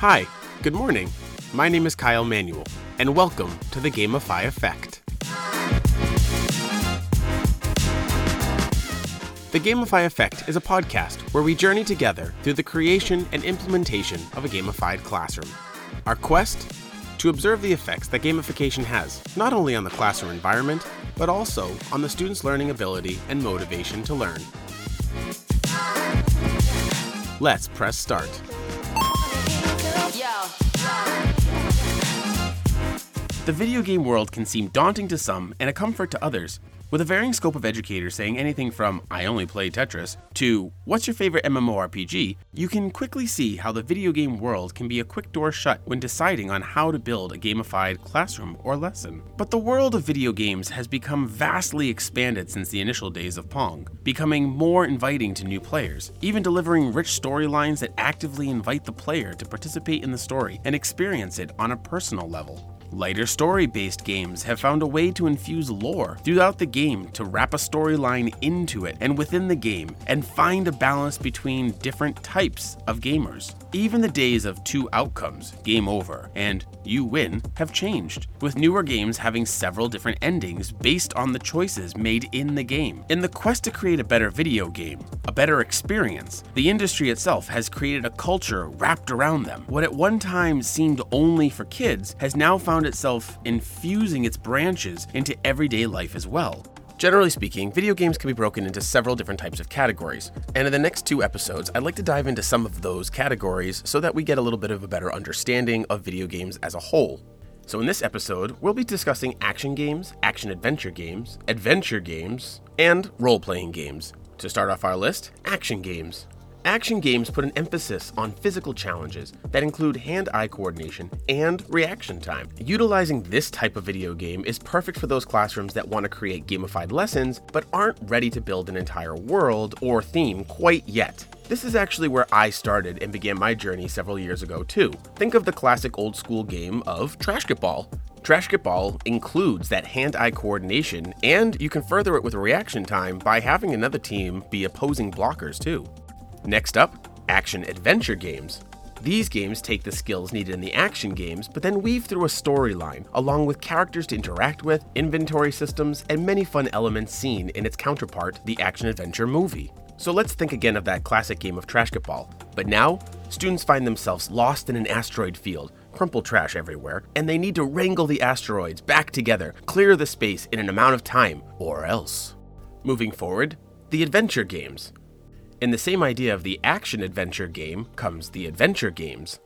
Hi, good morning. My name is Kyle Manuel, and welcome to The Gamify Effect. The Gamify Effect is a podcast where we journey together through the creation and implementation of a gamified classroom. Our quest? To observe the effects that gamification has, not only on the classroom environment, but also on the students' learning ability and motivation to learn. Let's press start. The video game world can seem daunting to some and a comfort to others, with a varying scope of educators saying anything from, "I only play Tetris," to, "What's your favorite MMORPG?" You can quickly see how the video game world can be a quick door shut when deciding on how to build a gamified classroom or lesson. But the world of video games has become vastly expanded since the initial days of Pong, becoming more inviting to new players, even delivering rich storylines that actively invite the player to participate in the story and experience it on a personal level. Lighter story-based games have found a way to infuse lore throughout the game to wrap a storyline into it and within the game, and find a balance between different types of gamers. Even the days of two outcomes, game over and you win, have changed, with newer games having several different endings based on the choices made in the game. In the quest to create a better video game, a better experience, the industry itself has created a culture wrapped around them. What at one time seemed only for kids has now found itself infusing its branches into everyday life as well. Generally speaking, video games can be broken into several different types of categories, and in the next two episodes, I'd like to dive into some of those categories so that we get a little bit of a better understanding of video games as a whole. So in this episode, we'll be discussing action games, action-adventure games, adventure games, and role-playing games. To start off our list, action games. Action games put an emphasis on physical challenges that include hand-eye coordination and reaction time. Utilizing this type of video game is perfect for those classrooms that want to create gamified lessons but aren't ready to build an entire world or theme quite yet. This is actually where I started and began my journey several years ago too. Think of the classic old-school game of Trashketball. Trashketball includes that hand-eye coordination, and you can further it with reaction time by having another team be opposing blockers too. Next up, action-adventure games. These games take the skills needed in the action games, but then weave through a storyline, along with characters to interact with, inventory systems, and many fun elements seen in its counterpart, the action-adventure movie. So let's think again of that classic game of Trashketball. But now, students find themselves lost in an asteroid field, crumpled trash everywhere, and they need to wrangle the asteroids back together, clear the space in an amount of time, or else. Moving forward, the adventure games. In the same idea of the action-adventure game comes the adventure games.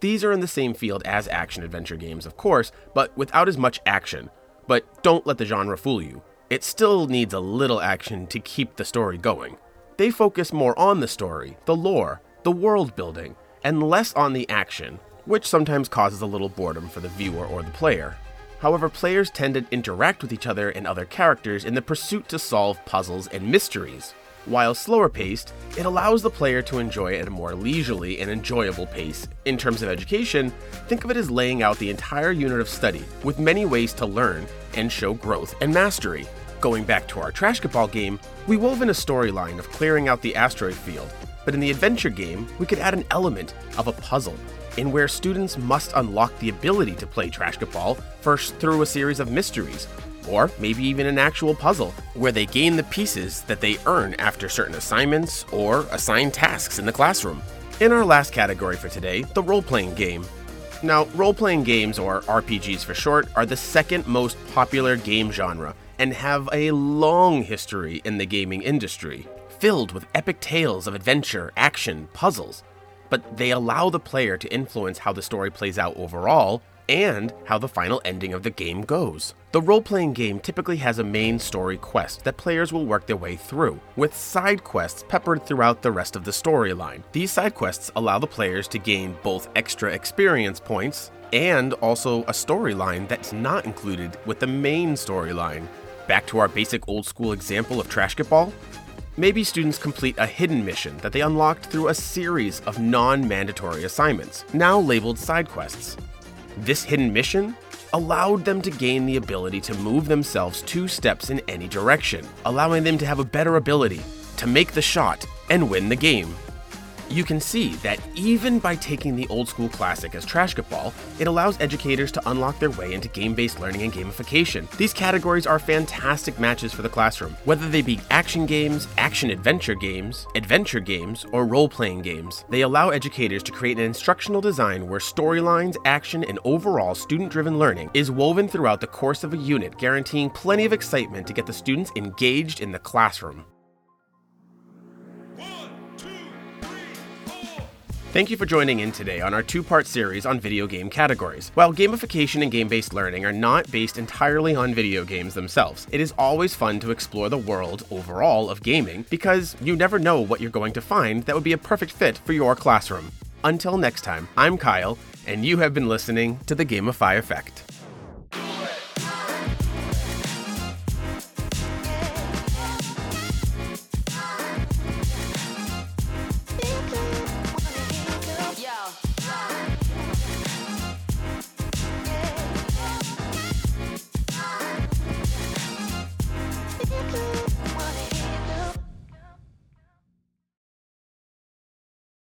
These are in the same field as action-adventure games, of course, but without as much action. But don't let the genre fool you. It still needs a little action to keep the story going. They focus more on the story, the lore, the world building, and less on the action, which sometimes causes a little boredom for the viewer or the player. However, players tend to interact with each other and other characters in the pursuit to solve puzzles and mysteries. While slower paced, it allows the player to enjoy it at a more leisurely and enjoyable pace. In terms of education, think of it as laying out the entire unit of study, with many ways to learn and show growth and mastery. Going back to our Trashketball game, we wove in a storyline of clearing out the asteroid field, but in the adventure game, we could add an element of a puzzle, in where students must unlock the ability to play Trashketball first through a series of mysteries, or maybe even an actual puzzle, where they gain the pieces that they earn after certain assignments or assigned tasks in the classroom. In our last category for today, the role-playing game. Now, role-playing games, or RPGs for short, are the second most popular game genre and have a long history in the gaming industry, filled with epic tales of adventure, action, puzzles, but they allow the player to influence how the story plays out overall, and how the final ending of the game goes. The role-playing game typically has a main story quest that players will work their way through, with side quests peppered throughout the rest of the storyline. These side quests allow the players to gain both extra experience points and also a storyline that's not included with the main storyline. Back to our basic old-school example of Trashketball. Maybe students complete a hidden mission that they unlocked through a series of non-mandatory assignments, now labeled side quests. This hidden mission allowed them to gain the ability to move themselves 2 steps in any direction, allowing them to have a better ability to make the shot and win the game. You can see that even by taking the old school classic as Trashketball, it allows educators to unlock their way into game-based learning and gamification. These categories are fantastic matches for the classroom, whether they be action games, action-adventure games, or role-playing games. They allow educators to create an instructional design where storylines, action, and overall student-driven learning is woven throughout the course of a unit, guaranteeing plenty of excitement to get the students engaged in the classroom. Thank you for joining in today on our two-part series on video game categories. While gamification and game-based learning are not based entirely on video games themselves, it is always fun to explore the world overall of gaming because you never know what you're going to find that would be a perfect fit for your classroom. Until next time, I'm Kyle, and you have been listening to The Gamify Effect.